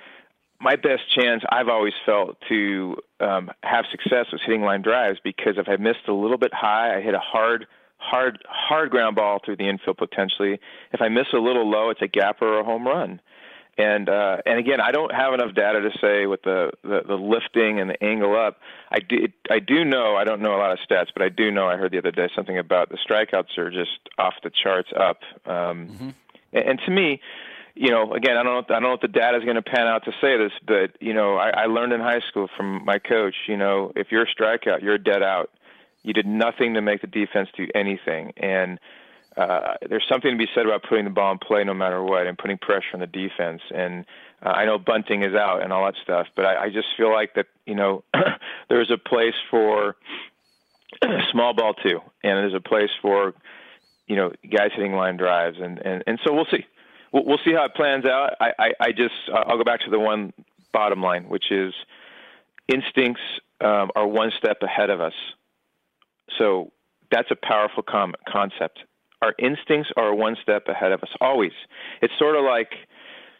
my best chance I've always felt to um, have success was hitting line drives, because if I missed a little bit high, I hit a hard, hard, hard ground ball through the infield potentially. If I miss a little low, it's a gap or a home run. And uh, and again, I don't have enough data to say with the, the, the lifting and the angle up. I do, I do know, I don't know a lot of stats, but I do know I heard the other day something about the strikeouts are just off the charts up. Um, mm-hmm. and, and to me, you know, again, I don't know if, I don't know if the data is going to pan out to say this, but, you know, I, I learned in high school from my coach, you know, if you're a strikeout, you're dead out. You did nothing to make the defense do anything. And uh, there's something to be said about putting the ball in play no matter what and putting pressure on the defense. And uh, I know bunting is out and all that stuff, but I, I just feel like that, you know, there's a place for small ball too. And there's a place for, you know, guys hitting line drives. And, and, and so we'll see. We'll, we'll see how it plans out. I, I, I just, I'll go back to the one bottom line, which is instincts um, are one step ahead of us. So that's a powerful com- concept. Our instincts are one step ahead of us, always. It's sort of like,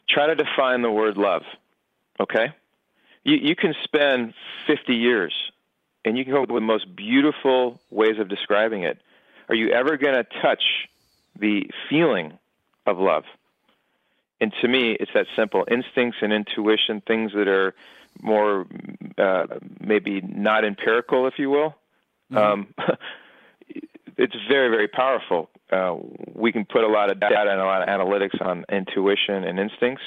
try to define the word love, okay? You, you can spend fifty years, and you can come up with the most beautiful ways of describing it. Are you ever going to touch the feeling of love? And to me, it's that simple. Instincts and intuition, things that are more uh, maybe not empirical, if you will. Um, it's very, very powerful. Uh, we can put a lot of data and a lot of analytics on intuition and instincts.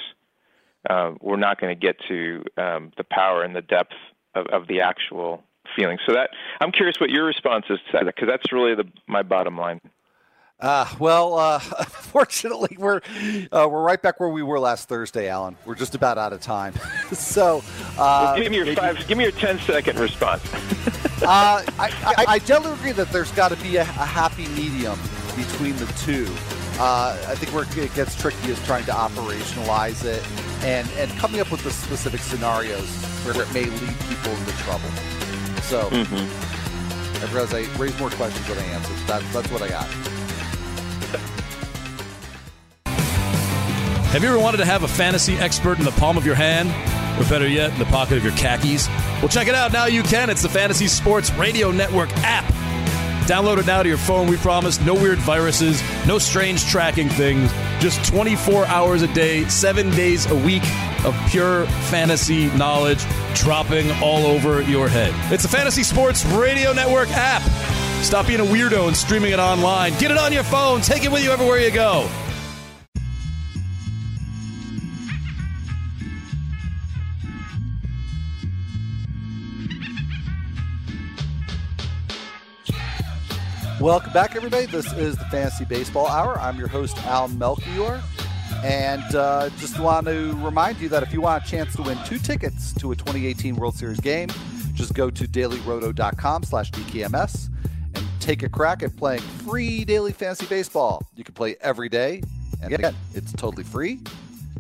Uh, we're not going to get to um, the power and the depth of, of the actual feeling. So that I'm curious what your response is to that, because that's really the, my bottom line. Uh, well, uh, fortunately, we're uh, we're right back where we were last Thursday, Alan. We're just about out of time. so uh, well, give me your maybe, five, give me your ten-second response. uh, I, I, I generally agree that there's got to be a, a happy medium between the two. Uh, I think where it gets tricky is trying to operationalize it and, and coming up with the specific scenarios where it may lead people into trouble. So mm-hmm. I realize I raised more questions than I answered. That, that's what I got. Have you ever wanted to have a fantasy expert in the palm of your hand? Or better yet, in the pocket of your khakis? Well, check it out. Now you can. It's the Fantasy Sports Radio Network app. Download it now to your phone. We promise no weird viruses, no strange tracking things. Just twenty-four hours a day, seven days a week of pure fantasy knowledge dropping all over your head. It's the Fantasy Sports Radio Network app. Stop being a weirdo and streaming it online. Get it on your phone. Take it with you everywhere you go. Welcome back, everybody. This is the Fantasy Baseball Hour. I'm your host, Al Melchior. And uh, just want to remind you that if you want a chance to win two tickets to a twenty eighteen World Series game, just go to dailyroto.com slash DKMS and take a crack at playing free daily fantasy baseball. You can play every day. And again, it's totally free.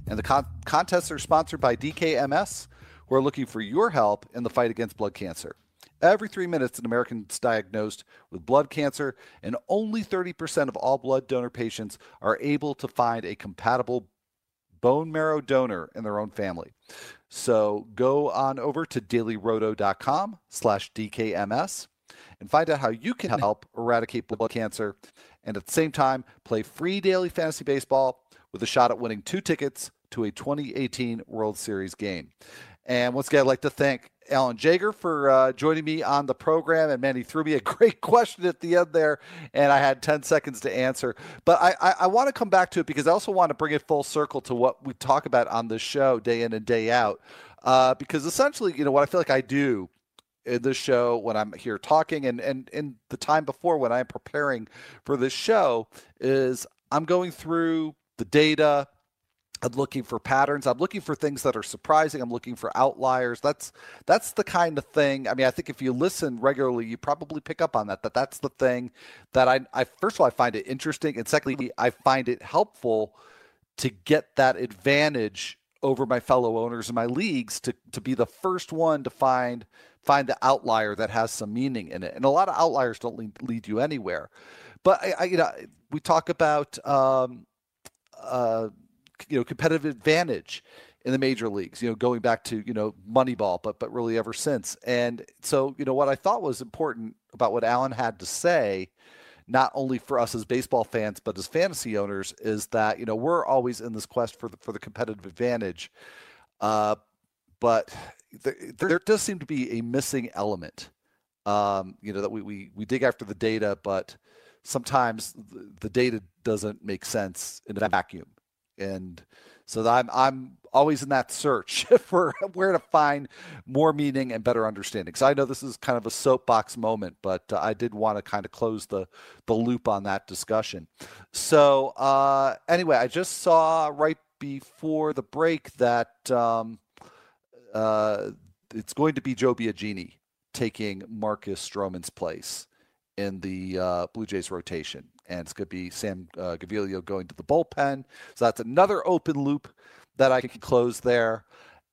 And the con- contests are sponsored by D K M S, who are looking for your help in the fight against blood cancer. Every three minutes, an American is diagnosed with blood cancer, and only thirty percent of all blood donor patients are able to find a compatible bone marrow donor in their own family. So go on over to dailyroto.com slash DKMS and find out how you can help eradicate blood cancer, and at the same time, play free daily fantasy baseball with a shot at winning two tickets to a twenty eighteen World Series game. And once again, I'd like to thank Alan Jaeger for uh, joining me on the program. And man, he threw me a great question at the end there, and I had ten seconds to answer. But I, I, I want to come back to it because I also want to bring it full circle to what we talk about on this show day in and day out. Uh, because essentially, you know, what I feel like I do in this show when I'm here talking and and in the time before when I'm preparing for this show is I'm going through the data. I'm looking for patterns. I'm looking for things that are surprising. I'm looking for outliers. That's that's the kind of thing. I mean, I think if you listen regularly, you probably pick up on that, that that's the thing that I, I first of all, I find it interesting. And secondly, I find it helpful to get that advantage over my fellow owners in my leagues to, to be the first one to find find the outlier that has some meaning in it. And a lot of outliers don't lead, lead you anywhere. But, I, I you know, we talk about um, – uh, you know, competitive advantage in the major leagues, you know, going back to, you know, Moneyball, but, but really ever since. And so, you know, what I thought was important about what Alan had to say, not only for us as baseball fans, but as fantasy owners is that, you know, we're always in this quest for the, for the competitive advantage. Uh, but th- there does seem to be a missing element, um, you know, that we, we, we dig after the data, but sometimes the data doesn't make sense in a vacuum. And So I'm I'm always in that search for where to find more meaning and better understanding. So I know this is kind of a soapbox moment, but uh, I did want to kind of close the, the loop on that discussion. So uh, anyway, I just saw right before the break that um, uh, it's going to be Joe Biagini taking Marcus Stroman's place in the uh, Blue Jays rotation. And it's going to be Sam uh, Gavilio going to the bullpen. So that's another open loop that I can close there.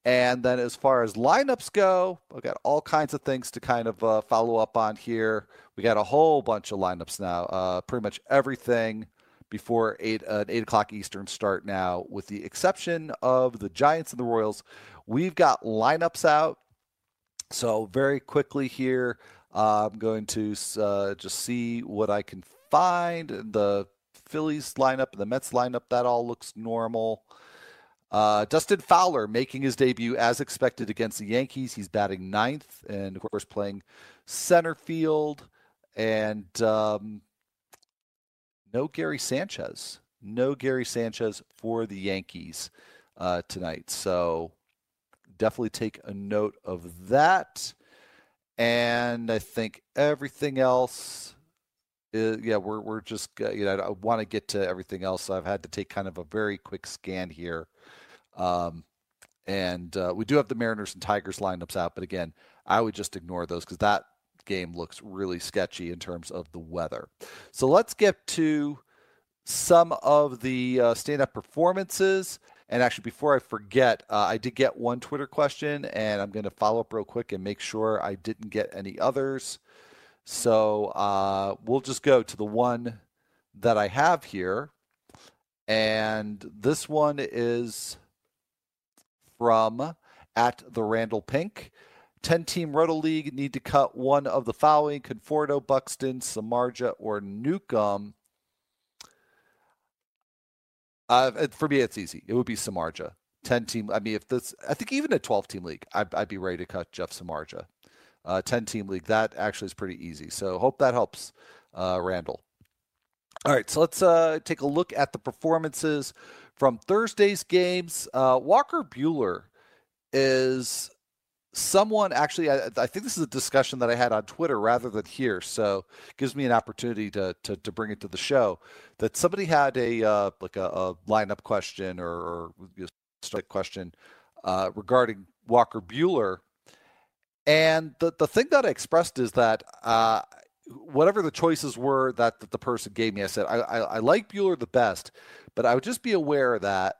And then as far as lineups go, I've got all kinds of things to kind of uh, follow up on here. We got a whole bunch of lineups now, uh, pretty much everything before eight, uh, eight o'clock Eastern start now, with the exception of the Giants and the Royals. We've got lineups out. So very quickly here, uh, I'm going to uh, just see what I can find. The Phillies lineup and the Mets lineup, that all looks normal. Uh, Dustin Fowler making his debut as expected against the Yankees. He's batting ninth and, of course, playing center field. And um, no Gary Sanchez. No Gary Sanchez for the Yankees uh, tonight. So definitely take a note of that. And I think everything else is, yeah, we're we're just, you know, I want to get to everything else. So I've had to take kind of a very quick scan here. Um, and uh, we do have the Mariners and Tigers lineups out, but again, I would just ignore those because that game looks really sketchy in terms of the weather. So let's get to some of the uh, stand-up performances. And actually, before I forget, uh, I did get one Twitter question, and I'm going to follow up real quick and make sure I didn't get any others. So uh, we'll just go to the one that I have here. And this one is from at the Randall Pink. ten-team Roto League, need to cut one of the following: Conforto, Buxton, Samardzija, or Newcomb. Uh, for me, it's easy. It would be Samardzija. ten-team. I mean, if this, I think even a twelve-team league, I'd, I'd be ready to cut Jeff Samardzija. Uh, ten-team league, that actually is pretty easy. So hope that helps, uh, Randall. All right, so let's uh, take a look at the performances from Thursday's games. Uh, Walker Buehler is someone, actually, I, I think this is a discussion that I had on Twitter rather than here, so it gives me an opportunity to to, to bring it to the show, that somebody had a uh, like a, a lineup question or, or you know, start question uh, regarding Walker Buehler. And the, the thing that I expressed is that uh, whatever the choices were that, that the person gave me, I said, I, I, I like Buehler the best, but I would just be aware that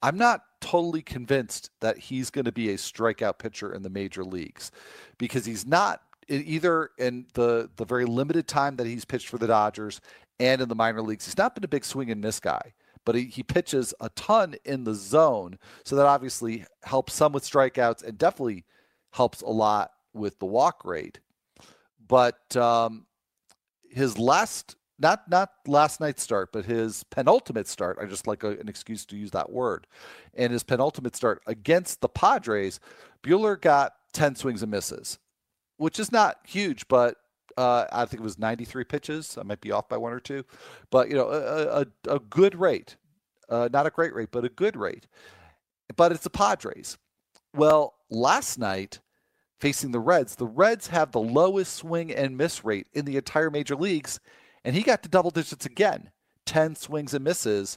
I'm not totally convinced that he's going to be a strikeout pitcher in the major leagues, because he's not, either in the, the very limited time that he's pitched for the Dodgers and in the minor leagues. He's not been a big swing and miss guy, but he, he pitches a ton in the zone. So that obviously helps some with strikeouts and definitely helps a lot with the walk rate. But um, his last, not not last night's start, but his penultimate start, I just like a, an excuse to use that word, and his penultimate start against the Padres, Buehler got ten swings and misses, which is not huge, but uh, I think it was ninety-three pitches. I might be off by one or two, but you know, a, a, a good rate, uh, not a great rate, but a good rate. But it's the Padres. Well, last night, facing the Reds, the Reds have the lowest swing and miss rate in the entire major leagues, and he got to double digits again, ten swings and misses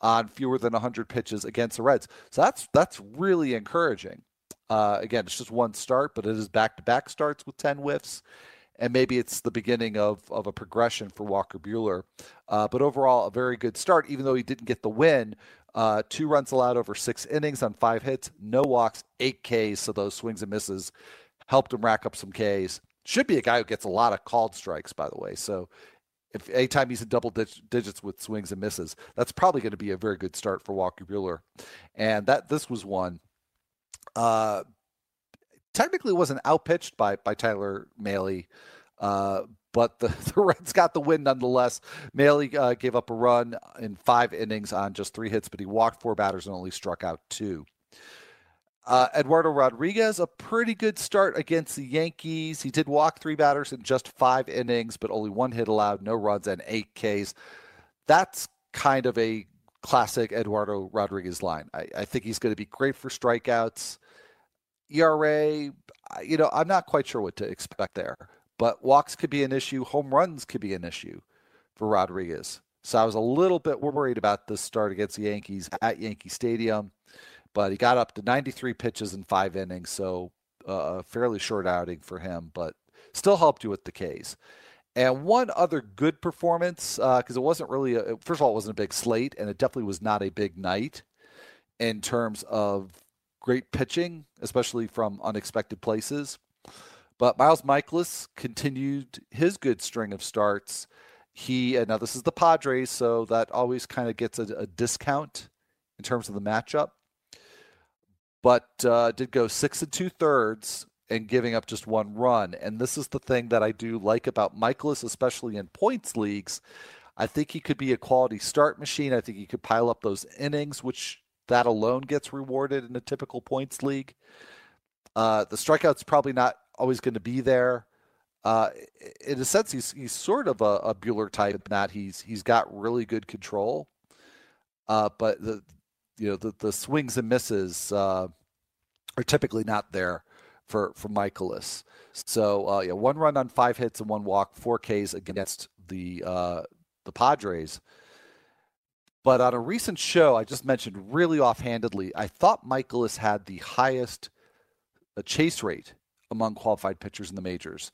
on fewer than one hundred pitches against the Reds. So that's that's really encouraging. Uh, again, it's just one start, but it is back-to-back starts with ten whiffs, and maybe it's the beginning of, of a progression for Walker Buehler. Uh, but overall, a very good start, even though he didn't get the win. Uh, two runs allowed over six innings on five hits, no walks, eight Ks, so those swings and misses helped him rack up some Ks. Should be a guy who gets a lot of called strikes, by the way. So if anytime he's in double dig- digits with swings and misses, that's probably going to be a very good start for Walker Buehler. And that this was one. Uh, technically wasn't outpitched by by Tyler Mahle, uh, but the, the Reds got the win nonetheless. Mahle uh, gave up a run in five innings on just three hits, but he walked four batters and only struck out two. Uh, Eduardo Rodriguez, a pretty good start against the Yankees. He did walk three batters in just five innings, but only one hit allowed, no runs, and eight Ks. That's kind of a classic Eduardo Rodriguez line. I, I think he's going to be great for strikeouts. E R A, you know, I'm not quite sure what to expect there, but walks could be an issue. Home runs could be an issue for Rodriguez. So I was a little bit worried about this start against the Yankees at Yankee Stadium, but he got up to ninety-three pitches in five innings, so a fairly short outing for him, but still helped you with the K's. And one other good performance, because uh, it wasn't really, a, first of all, it wasn't a big slate, and it definitely was not a big night in terms of great pitching, especially from unexpected places. But Miles Mikolas continued his good string of starts. He, and now this is the Padres, so that always kind of gets a, a discount in terms of the matchup. But uh, did go six and two thirds and giving up just one run. And this is the thing that I do like about Mikolas, especially in points leagues. I think he could be a quality start machine. I think he could pile up those innings, which that alone gets rewarded in a typical points league. Uh, the strikeout's probably not always going to be there. Uh, in a sense, he's he's sort of a, a Buehler type, in that he's he's got really good control, uh, but the you know the, the swings and misses uh, are typically not there for for Mikolas. So uh, yeah, one run on five hits and one walk, four Ks against the uh, the Padres. But on a recent show, I just mentioned really offhandedly, I thought Mikolas had the highest uh, chase rate among qualified pitchers in the majors.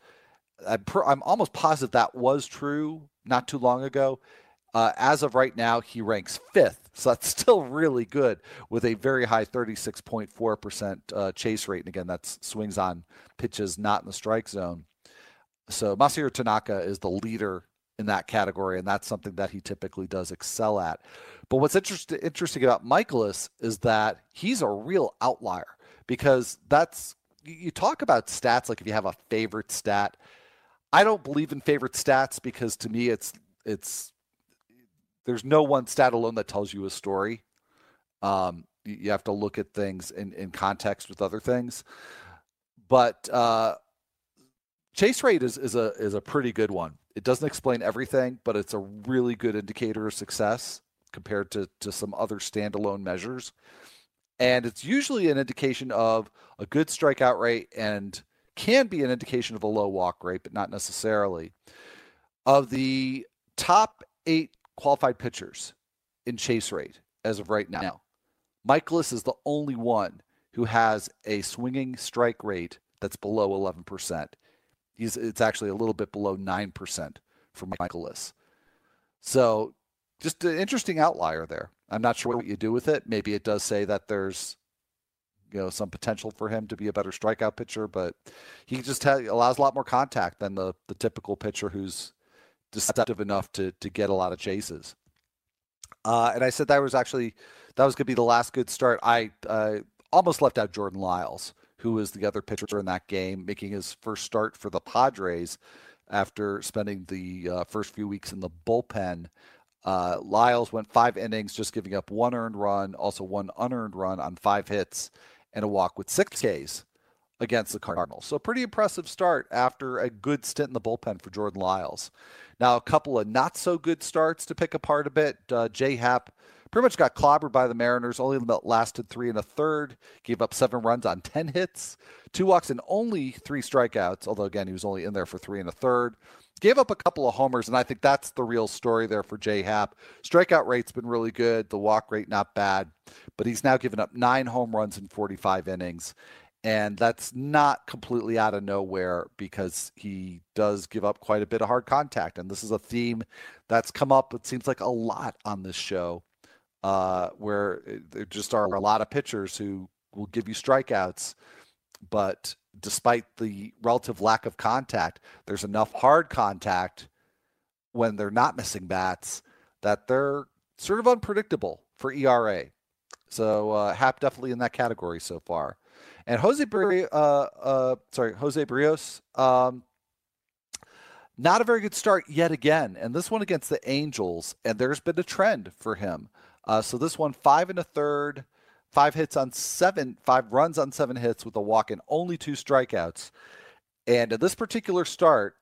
I'm, per, I'm almost positive that was true not too long ago. Uh, as of right now, he ranks fifth. So that's still really good with a very high thirty-six point four percent uh, chase rate. And again, that's swings on pitches, not in the strike zone. So Masahiro Tanaka is the leader in that category. And that's something that he typically does excel at. But what's interest, interesting about Mikolas is that he's a real outlier, because that's, you talk about stats, like if you have a favorite stat. I don't believe in favorite stats, because to me, it's it's there's no one stat alone that tells you a story. Um, you have to look at things in, in context with other things. But uh, chase rate is is a is a pretty good one. It doesn't explain everything, but it's a really good indicator of success compared to to some other standalone measures. And it's usually an indication of a good strikeout rate, and can be an indication of a low walk rate, but not necessarily. Of the top eight qualified pitchers in chase rate as of right now, Mikolas is the only one who has a swinging strike rate that's below eleven percent. He's, it's actually a little bit below nine percent for Mikolas. So just an interesting outlier there. I'm not sure what you do with it. Maybe it does say that there's, you know, some potential for him to be a better strikeout pitcher, but he just has, allows a lot more contact than the, the typical pitcher who's deceptive enough to to get a lot of chases. Uh, and I said that was actually, that was going to be the last good start. I uh, almost left out Jordan Lyles, who was the other pitcher in that game, making his first start for the Padres after spending the uh, first few weeks in the bullpen. Uh, Lyles went five innings, just giving up one earned run, also one unearned run on five hits, and a walk with six Ks against the Cardinals. So pretty impressive start after a good stint in the bullpen for Jordan Lyles. Now, a couple of not so good starts to pick apart a bit. Uh, Jay Happ pretty much got clobbered by the Mariners, only lasted three and a third, gave up seven runs on ten hits, two walks and only three strikeouts, although again, he was only in there for three and a third. Gave up a couple of homers, and I think that's the real story there for Jay Happ. Strikeout rate's been really good, the walk rate not bad, but he's now given up nine home runs in forty-five innings, and that's not completely out of nowhere, because he does give up quite a bit of hard contact, and this is a theme that's come up, it seems like, a lot on this show, uh, where there just are a lot of pitchers who will give you strikeouts, but despite the relative lack of contact, there's enough hard contact when they're not missing bats that they're sort of unpredictable for E R A. So uh, Happ definitely in that category so far. And Jose Barrios, uh, uh, sorry, Jose Barrios, um, not a very good start yet again. And this one against the Angels, and there's been a trend for him. Uh, so this one, five and a third. Five hits on seven, five runs on seven hits with a walk and only two strikeouts. And in this particular start,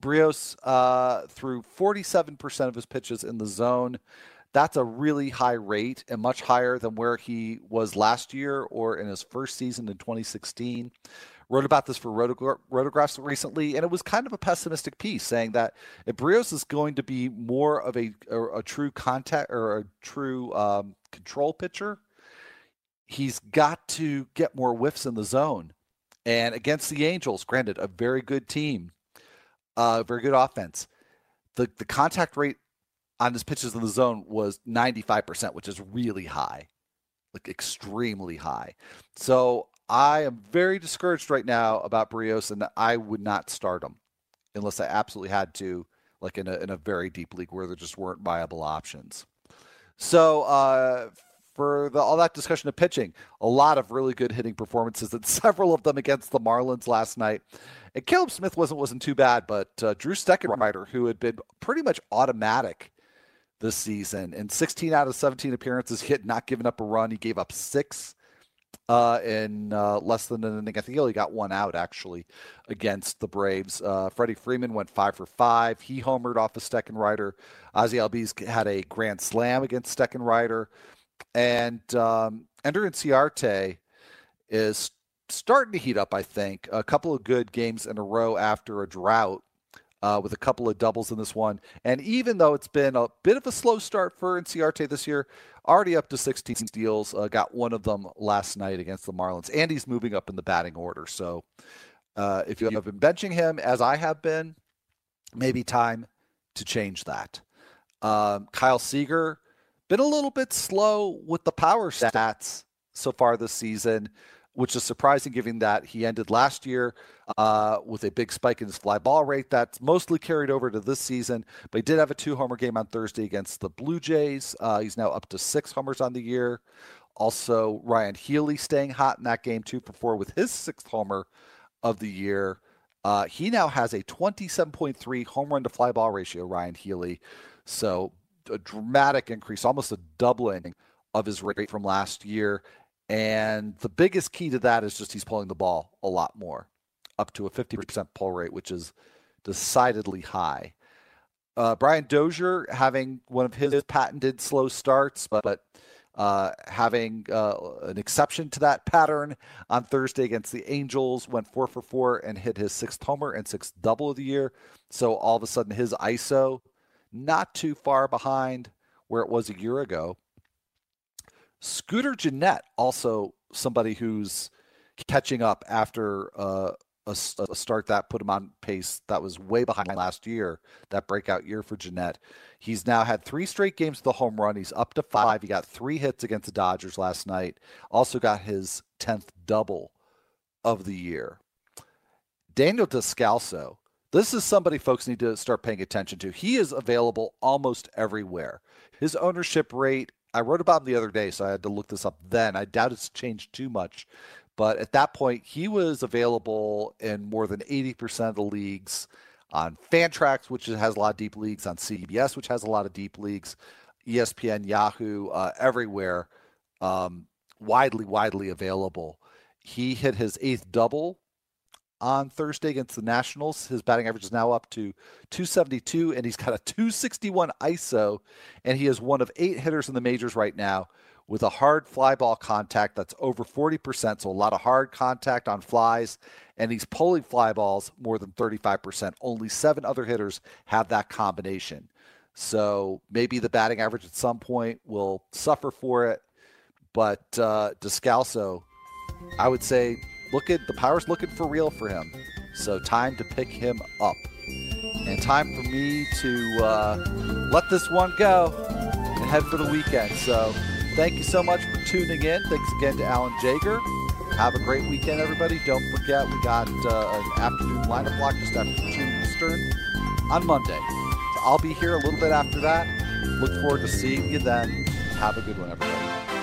Barrios uh, threw forty-seven percent of his pitches in the zone, That's a really high rate and much higher than where he was last year or in his first season in twenty sixteen. Wrote about this for Rotogra- Rotographs recently, and it was kind of a pessimistic piece saying that if Berríos is going to be more of a, a, a true contact or a true um, control pitcher, he's got to get more whiffs in the zone. And against the Angels, granted, a very good team, uh, very good offense, the the contact rate on his pitches in the zone was ninety-five percent, which is really high, like extremely high. So I am very discouraged right now about Berríos, and I would not start him unless I absolutely had to, like in a in a very deep league where there just weren't viable options. So uh, for the, all that discussion of pitching, a lot of really good hitting performances, and several of them against the Marlins last night. And Caleb Smith wasn't wasn't too bad, but uh, Drew Steckenrider, who had been pretty much automatic this season, in sixteen out of seventeen appearances, he had not given up a run. He gave up six. Uh, in uh, less than an inning. I think he only got one out, actually, against the Braves. Uh, Freddie Freeman went five for five. He homered off of Steckenrider. Ozzie Albies had a grand slam against Steckenrider. And um, Ender Inciarte is starting to heat up, I think. A couple of good games in a row after a drought uh, with a couple of doubles in this one. And even though it's been a bit of a slow start for Inciarte this year, already up to sixteen steals, uh, got one of them last night against the Marlins. And he's moving up in the batting order. So uh, if you have been benching him, as I have been, maybe time to change that. Um, Kyle Seager, been a little bit slow with the power stats so far this season, which is surprising given that he ended last year uh, with a big spike in his fly ball rate. That's mostly carried over to this season, but he did have a two-homer game on Thursday against the Blue Jays. Uh, he's now up to six homers on the year. Also, Ryan Healy staying hot in that game, two for four with his sixth homer of the year. Uh, he now has a twenty-seven point three home run to fly ball ratio, Ryan Healy. So a dramatic increase, almost a doubling of his rate from last year. And the biggest key to that is just he's pulling the ball a lot more, up to a fifty percent pull rate, which is decidedly high. Uh, Brian Dozier having one of his patented slow starts, but, but uh, having uh, an exception to that pattern on Thursday against the Angels, went four for four and hit his sixth homer and sixth double of the year. So all of a sudden his I S O, not too far behind where it was a year ago. Scooter Gennett, also somebody who's catching up after uh, a, a start that put him on pace that was way behind last year, that breakout year for Gennett. He's now had three straight games with the home run. He's up to five. He got three hits against the Dodgers last night. Also got his tenth double of the year. Daniel Descalso. This is somebody folks need to start paying attention to. He is available almost everywhere. His ownership rate, I wrote about him the other day, so I had to look this up then. I doubt it's changed too much. But at that point, he was available in more than eighty percent of the leagues on Fantrax, which has a lot of deep leagues, on C B S, which has a lot of deep leagues, E S P N, Yahoo, uh, everywhere, um, widely, widely available. He hit his eighth double on Thursday against the Nationals. His batting average is now up to two seventy-two, and he's got a two sixty-one I S O, and he is one of eight hitters in the majors right now with a hard fly ball contact that's over forty percent, so a lot of hard contact on flies, and he's pulling fly balls more than thirty-five percent. Only seven other hitters have that combination. So maybe the batting average at some point will suffer for it, but uh, Descalso, I would say, Look at the power's looking for real for him, so time to pick him up, and time for me to uh, let this one go and head for the weekend. So thank you so much for tuning in. Thanks again to Alan Jaeger. Have a great weekend, everybody. Don't forget we got uh, an afternoon lineup block just after two Eastern on Monday. So I'll be here a little bit after that. Look forward to seeing you then. Have a good one, everybody.